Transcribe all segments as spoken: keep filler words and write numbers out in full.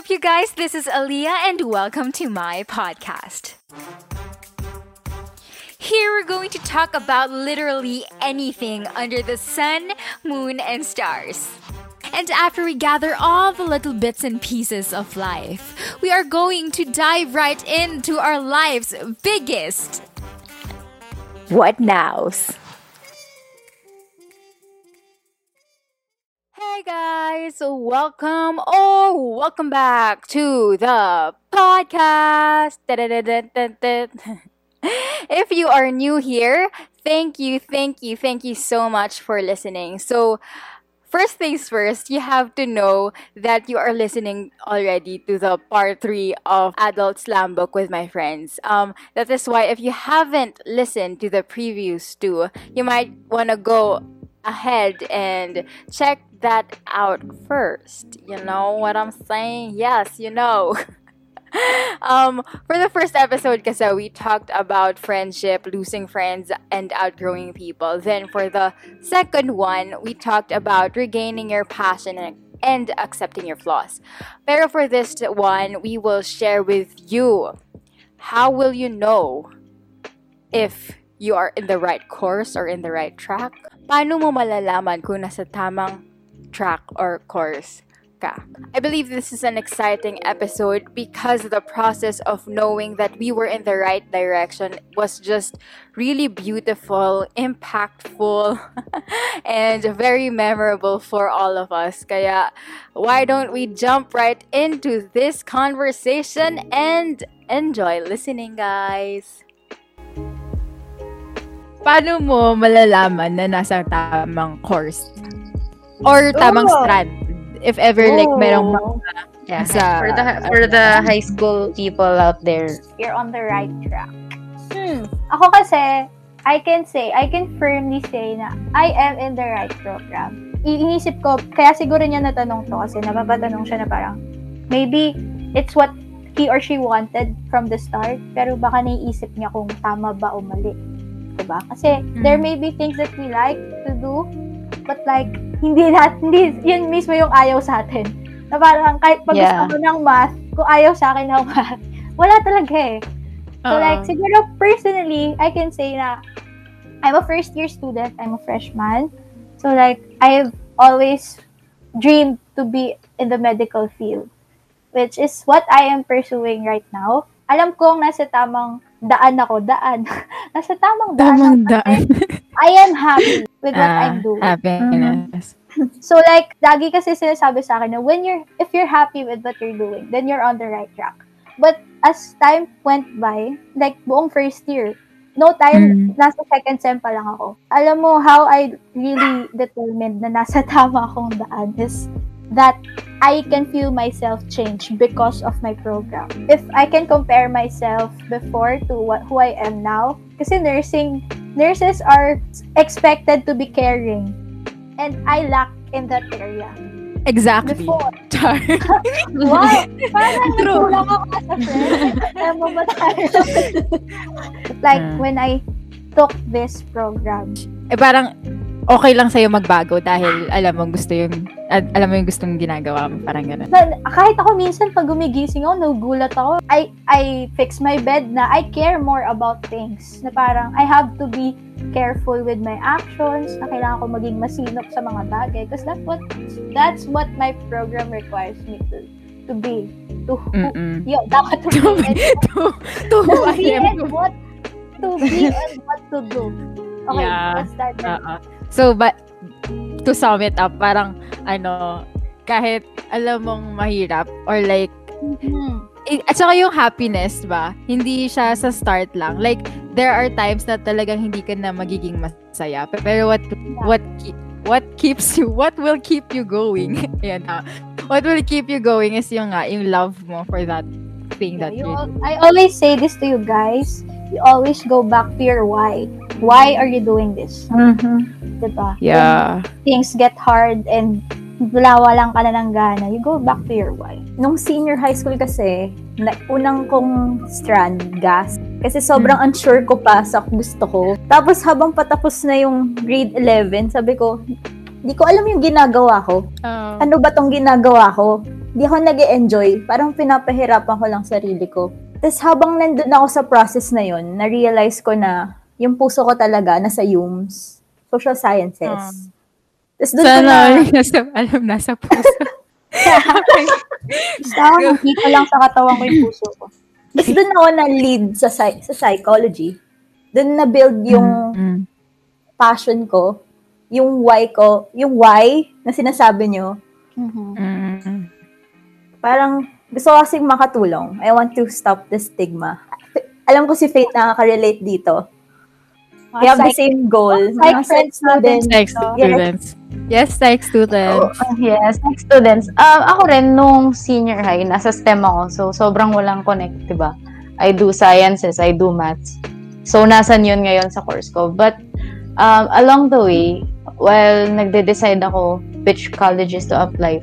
up, you guys? This is Aliyah, and welcome to my podcast. Here we're going to talk about literally anything under the sun, moon, and stars. And after we gather all the little bits and pieces of life, we are going to dive right into our life's biggest What Nows. Hey guys, welcome or welcome back to the podcast. If you are new here, thank you, thank you, thank you so much for listening. So, first things first, you have to know that you are listening already to the part three of Adult Slam Book with my friends. Um, that is why if you haven't listened to the previews too, you might want to go ahead and check that out first. You know what I'm saying? Yes, you know. Um, for the first episode kasi, we talked about friendship, losing friends, and outgrowing people. Then for the second one, we talked about regaining your passion and, and accepting your flaws. Pero for this one, we will share with you, how will you know if you are in the right course or in the right track? Paano mo malalaman kung nasa tamang track or course? I believe this is an exciting episode because the process of knowing that we were in the right direction was just really beautiful, impactful, and very memorable for all of us. Kaya, why don't we jump right into this conversation and enjoy listening, guys? Paano mo malalaman na nasa tamang course or tamang Ooh. strand? If ever, Ooh. like, merong mga... Yeah. Sa, for the, for the high school people out there. You're on the right track. Hmm. Ako kasi, I can say, I can firmly say na I am in the right program. Iinisip ko, kaya siguro niya natanong to kasi napapatanong siya na parang, maybe it's what he or she wanted from the start, pero baka naiisip niya kung tama ba o mali. Diba? Kasi hmm. there may be things that we like to do, but like, hindi natin, hindi, yun mismo yung ayaw sa atin. Na parang kahit pag yeah. gusto ko ng math, kung ayaw sa akin ng math, wala talaga eh. So uh-huh. like, siguro personally, I can say na I'm a first year student, I'm a freshman. So like, I have always dreamed to be in the medical field, which is what I am pursuing right now. Alam kong nasa tamang daan ako, daan. nasa tamang daan. Tamang daan. I am happy with what uh, I'm doing. Happiness. Mm-hmm. So like, lagi kasi sinasabi sa akin na when you're, if you're happy with what you're doing, then you're on the right track. But as time went by, like buong first year, no time, mm-hmm. nasa second sem pa lang ako. Alam mo, how I really determined na nasa tama akong daan is that I can feel myself change because of my program. If I can compare myself before to what, who I am now, kasi nursing, nurses are expected to be caring, and I lack in that area. Exactly. Before. Wow! Parang nagulang ako as a friend. Like, hmm. when I took this program. Eh, parang okay lang sa'yo magbago dahil alam mo gusto yung, alam mo yung gustong ginagawa mo. Parang gano'n. Kahit ako minsan pag gumigising ako, nagugulat ako. I, I fix my bed na I care more about things. Na parang I have to be careful with my actions, na kailangan ko maging masinop sa mga bagay. Because that's what, that's what my program requires me to to be. To who, yun, dapat to be and to, to, to who I am. And what to be and what to do. Okay, yeah. Let's start. Uh-uh. So, but to sum it up, parang, ano, kahit alam mong mahirap, or like, mm-hmm. eh, at saka yung happiness ba, hindi siya sa start lang. Like, there are times na talagang hindi ka na magiging masaya. Pero what, yeah. what, what keeps you, what will keep you going? Ayan na. What will keep you going is yung, uh, yung love mo for that thing yeah, that you al- I always say this to you guys, you always go back to your why. Why are you doing this? Mm-hmm. Diba? Yeah. When things get hard and wala lang ka na ng gana, you go back to your why. Nung senior high school kasi, na, unang kong strand, gas. Kasi sobrang mm-hmm. unsure ko pa sa gusto ko. Tapos habang patapos na yung grade eleven, sabi ko, di ko alam yung ginagawa ko. Oh. Ano ba tong ginagawa ko? di ako nag-e-enjoy. Parang pinapahirapan ko lang sarili ko. Tapos habang nandun ako sa process na yun, na-realize ko na yung puso ko talaga nasa YUMS, Social Sciences. Um, Tapos doon sana, ko na... alam, nasa puso. Saan, hindi ko lang sa katawan ko yung puso ko. Tapos doon ako na-lead sa, sa psychology. Doon na-build yung mm-hmm. passion ko, yung why ko, yung why na sinasabi nyo. Mm-hmm. Mm-hmm. Parang gusto ko kasing makatulong. I want to stop the stigma. Alam ko si Faith nakaka-relate dito. We have psych- the same goal. Psych friends natin. Psych students. Yes, psych students. Oh, yes, psych students. Um, ako rin, nung senior high, nasa STEM ako. So, sobrang walang connect, diba? I do sciences, I do maths. So, nasan yun ngayon sa course ko. But, um, along the way, while nagde-decide ako which colleges to apply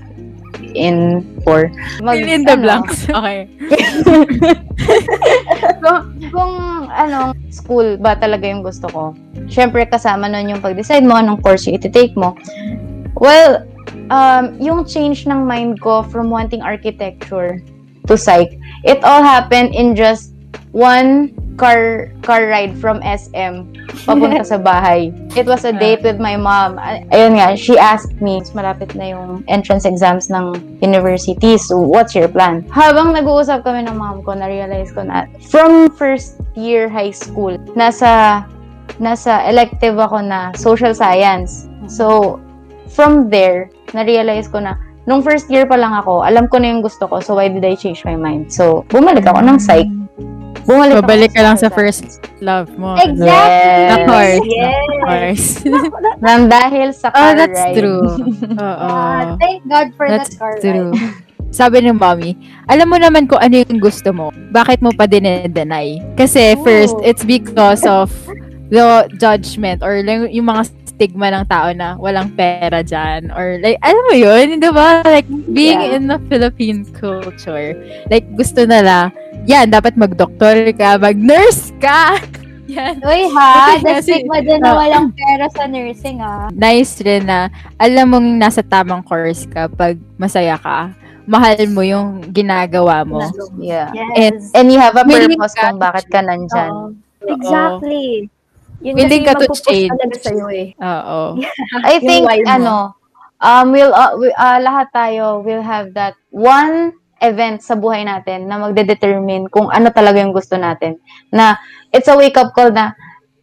in for. Mag, in the ano, blanks. Okay. So, kung ano, school ba talaga yung gusto ko? Siyempre, kasama nun yung pag-decide mo, anong course yung iti-take mo. Well, um, yung change ng mind ko from wanting architecture to psych, it all happened in just one car car ride from S M papunta sa bahay. It was a date with my mom. Ayun nga, she asked me, malapit na yung entrance exams ng university, so what's your plan? Habang nag-uusap kami ng mom ko, na-realize ko na from first year high school, nasa nasa elective ako na social science. So, from there, na-realize ko na nung first year pa lang ako, alam ko na yung gusto ko, so why did I change my mind? So, bumalik ako ng psych. Bumalik so, balik ka lang sa first love mo. Exactly. Of course. Of course. Nang dahil sa car ride. Oh, that's ride. True. Oo. Uh, thank God for that's that car true. Ride. Sabi ng mommy, alam mo naman kung ano yung gusto mo. Bakit mo pa dinedeny? Kasi ooh. First, it's because of the judgment or yung mga stigma ng tao na walang pera dyan. Or like, alam mo yun, di ba? Like, being yeah. in the Philippine culture, like, gusto nala, yan, dapat mag-doktor ka, mag-nurse ka! Yan. Uy ha, the stigma din na walang pera sa nursing ah. Nice rin na, alam mong nasa tamang course ka pag masaya ka, mahal mo yung ginagawa mo. Yeah. Yes. And, and you have a purpose kung bakit ka nandyan. Uh-oh. Exactly. Yun willing ka to change. Sa'yo, eh. Uh-oh. I think, ano, um, we'll, uh, we, uh, lahat tayo will have that one event sa buhay natin na magde-determine kung ano talaga yung gusto natin. Na, it's a wake-up call na,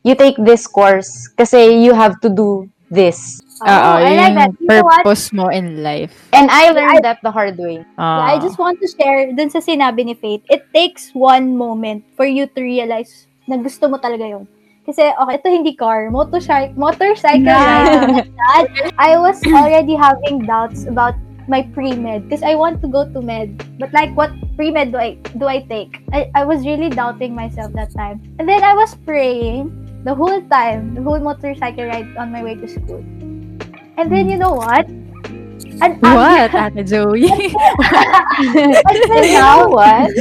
you take this course kasi you have to do this. Oo, oh, yung like that. You purpose mo in life. And I learned I, that the hard way. Oh. Yeah, I just want to share dun sa sinabi ni Faith, it takes one moment for you to realize na gusto mo talaga yung. Kasi, okay, ito hindi car, motorcycle, motorcycle ride. I was already having doubts about my pre-med because I want to go to med, but like what pre-med do I do I take? I, I was really doubting myself that time, and then I was praying the whole time, the whole motorcycle ride on my way to school. And then you know what? And what, Ate Joey? Until now, what?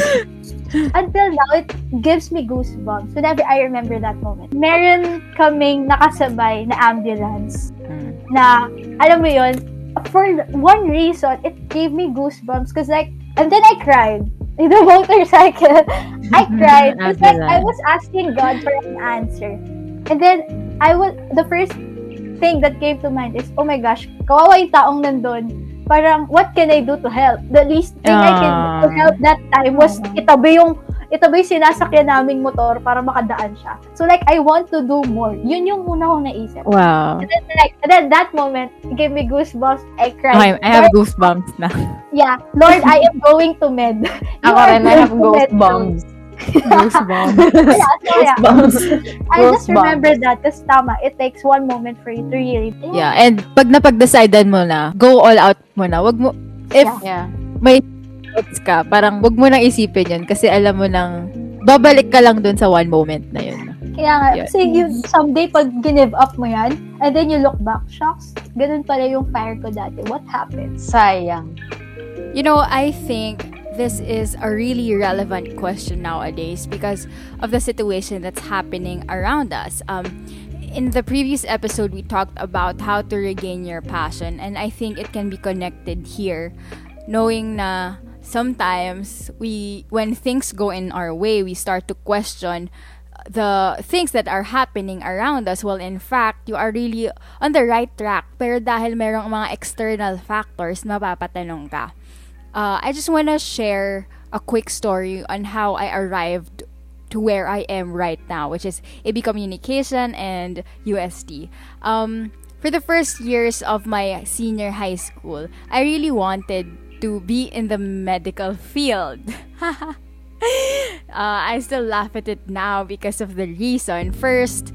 Until now, it gives me goosebumps whenever I remember that moment. Meron kaming nakasabay na ambulance na alam mo yun. For one reason, it gave me goosebumps because like, and then I cried in the motorcycle. I cried because like I was asking God for an answer, and then I was the first thing that came to mind is, oh my gosh, kawawa yung taong nandun. Parang what can I do to help? The least thing uh, I can do to help that time was itabi yung itabi yung sinasakyan naming motor para makadaan siya. So like I want to do more. Yun yung muna kong naisip. Wow. And then like and then that moment it gave me goosebumps. I cried. Okay, I have Lord, goosebumps na. Yeah, Lord, I am going to med. Ako rin, I have goosebumps. Goosebumps. yeah, so yeah. Goosebumps. I just goosebumps. Remember that kasi tama, it takes one moment for you to really think. Yeah, and pag napag-decidean mo na, go all out mo na. Wag mo, if yeah. may thoughts ka, parang wag mo nang isipin yun kasi alam mo nang babalik ka lang dun sa one moment na yun. Kaya nga, yeah. kasi you, someday pag give up mo yan, and then you look back, shocks, ganun pala yung fire ko dati. What happened? Sayang. You know, I think this is a really relevant question nowadays because of the situation that's happening around us. Um, in the previous episode, we talked about how to regain your passion, and I think it can be connected here knowing na sometimes we, when things go in our way, we start to question the things that are happening around us. Well, in fact, you are really on the right track. Pero dahil merong mga external factors, mapapatanong ka. Uh, I just wanna share a quick story on how I arrived to where I am right now, which is I B Communication and U S D. Um, for the first years of my senior high school, I really wanted to be in the medical field. uh, I still laugh at it now because of the reason. First,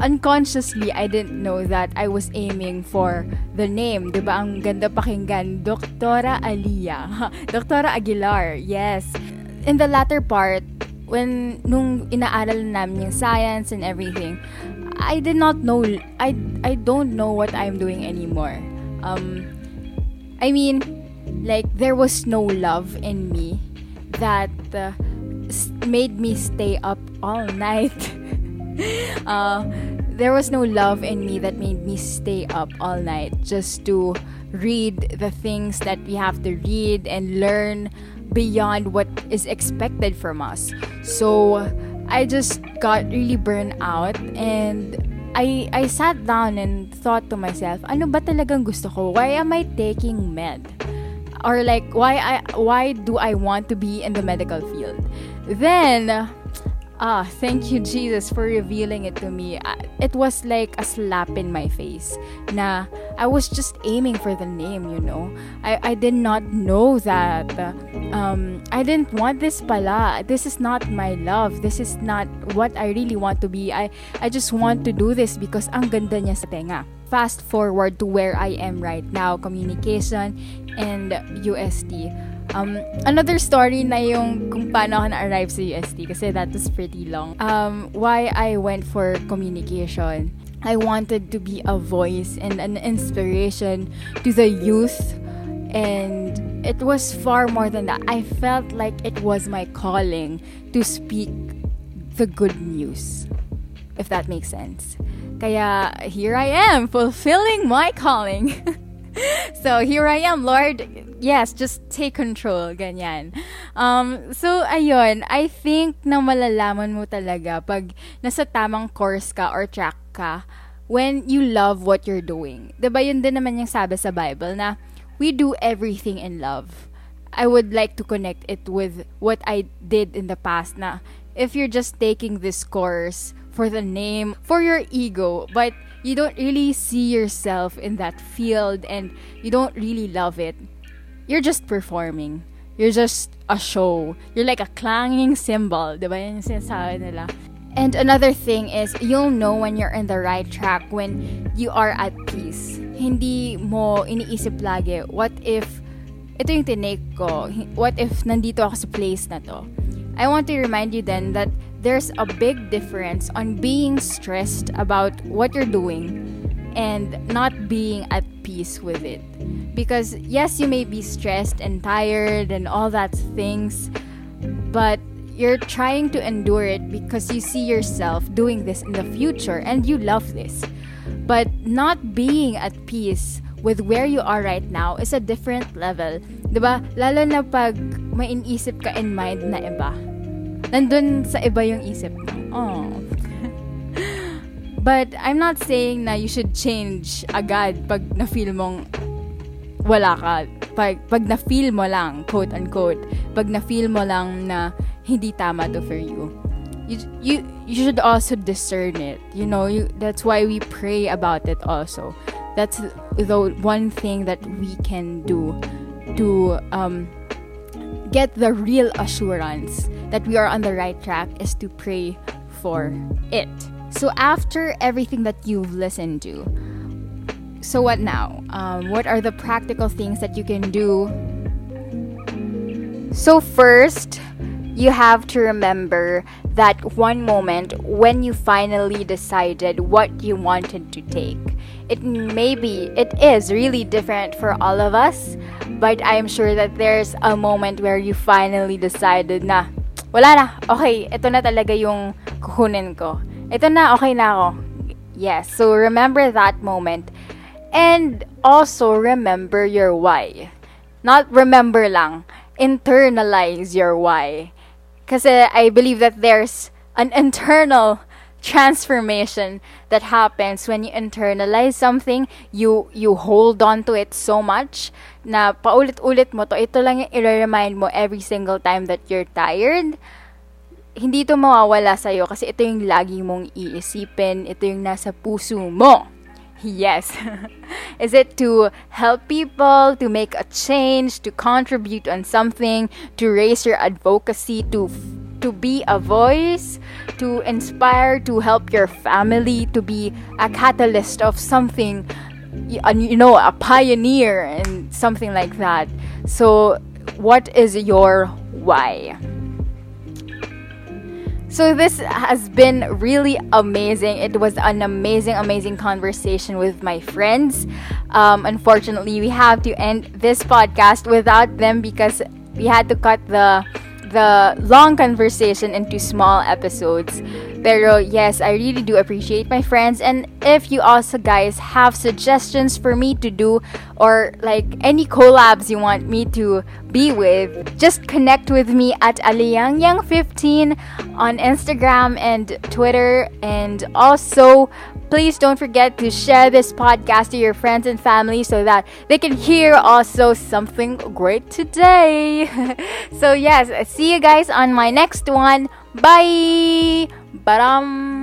unconsciously, I didn't know that I was aiming for the name. Diba? Ang ganda pakinggan, Doktora Aliyah. Doktora Aguilar, yes. In the latter part, when nung inaaral namin yung science and everything, I did not know, I, I don't know what I'm doing anymore. Um, I mean, like, there was no love in me that uh, made me stay up all night. Uh, there was no love in me that made me stay up all night just to read the things that we have to read and learn beyond what is expected from us. So I just got really burned out, and I I sat down and thought to myself, ano ba talagang gusto ko? Why am I taking med? Or like, why I why do I want to be in the medical field? Then Ah, thank you, Jesus, for revealing it to me. It was like a slap in my face. Na, I was just aiming for the name, you know. I, I did not know that. Um, I didn't want this pala. This is not my love. This is not what I really want to be. I, I just want to do this because ang ganda niya sa tenga. Fast forward to where I am right now, communication and U S D. Um, another story na yung kung paano ako na-arrive sa U S T kasi that was pretty long. Um, why I went for communication. I wanted to be a voice and an inspiration to the youth, and it was far more than that. I felt like it was my calling to speak the good news, if that makes sense. Kaya here I am, fulfilling my calling. So here I am, Lord. Yes, just take control, ganyan. Um, so, ayun, I think na malalaman mo talaga pag nasa tamang course ka or track ka when you love what you're doing. Diba yun din naman yung sabi sa Bible na we do everything in love. I would like to connect it with what I did in the past na if you're just taking this course for the name, for your ego, but you don't really see yourself in that field and you don't really love it, you're just performing. You're just a show. You're like a clanging cymbal. Diba yun yung sinasabi nila? And another thing is, you'll know when you're in the right track when you are at peace. Hindi mo iniisip lagi, what if, ito yung tinake ko, what if nandito ako sa place na to? I want to remind you then that there's a big difference on being stressed about what you're doing and not being at peace with it. Because yes, you may be stressed and tired and all that things, but you're trying to endure it because you see yourself doing this in the future and you love this. But not being at peace with where you are right now is a different level. Diba? Lalo na pag may inisip ka in mind na iba. Nandun sa iba yung isip mo. Oh. But I'm not saying na you should change agad pag na-feel mong wala ka, pag, pag na-feel mo lang, quote-unquote, pag na-feel mo lang na hindi tama to for you. You, you, you should also discern it. You know, you, that's why we pray about it also. That's the one thing that we can do to um, get the real assurance that we are on the right track is to pray for it. So after everything that you've listened to, so what now? Um, what are the practical things that you can do? So first, you have to remember that one moment when you finally decided what you wanted to take. It may be, it is really different for all of us, but I'm sure that there's a moment where you finally decided na, wala na, okay, ito na talaga yung kukunin ko. Ito na, okay na ako. Yes, so remember that moment. And also remember your why. Not remember lang. Internalize your why. Kasi I believe that there's an internal transformation that happens when you internalize something, you you hold on to it so much na paulit-ulit mo to, ito lang yung i-remind mo every single time that you're tired. Hindi ito mawawala sa'yo kasi ito yung lagi mong iisipin, ito yung nasa puso mo. Yes. Is it to help people, to make a change, to contribute on something, to raise your advocacy, to to be a voice, to inspire, to help your family, to be a catalyst of something, you know, a pioneer and something like that. So, what is your why? So this has been really amazing. It was an amazing, amazing conversation with my friends. Um, unfortunately, we have to end this podcast without them because we had to cut the the long conversation into small episodes. Pero yes, I really do appreciate my friends. And if you also guys have suggestions for me to do or like any collabs you want me to be with, just connect with me at aliyangyang fifteen on Instagram and Twitter. And also, please don't forget to share this podcast to your friends and family so that they can hear also something great today. So yes, see you guys on my next one. Bye! Baram!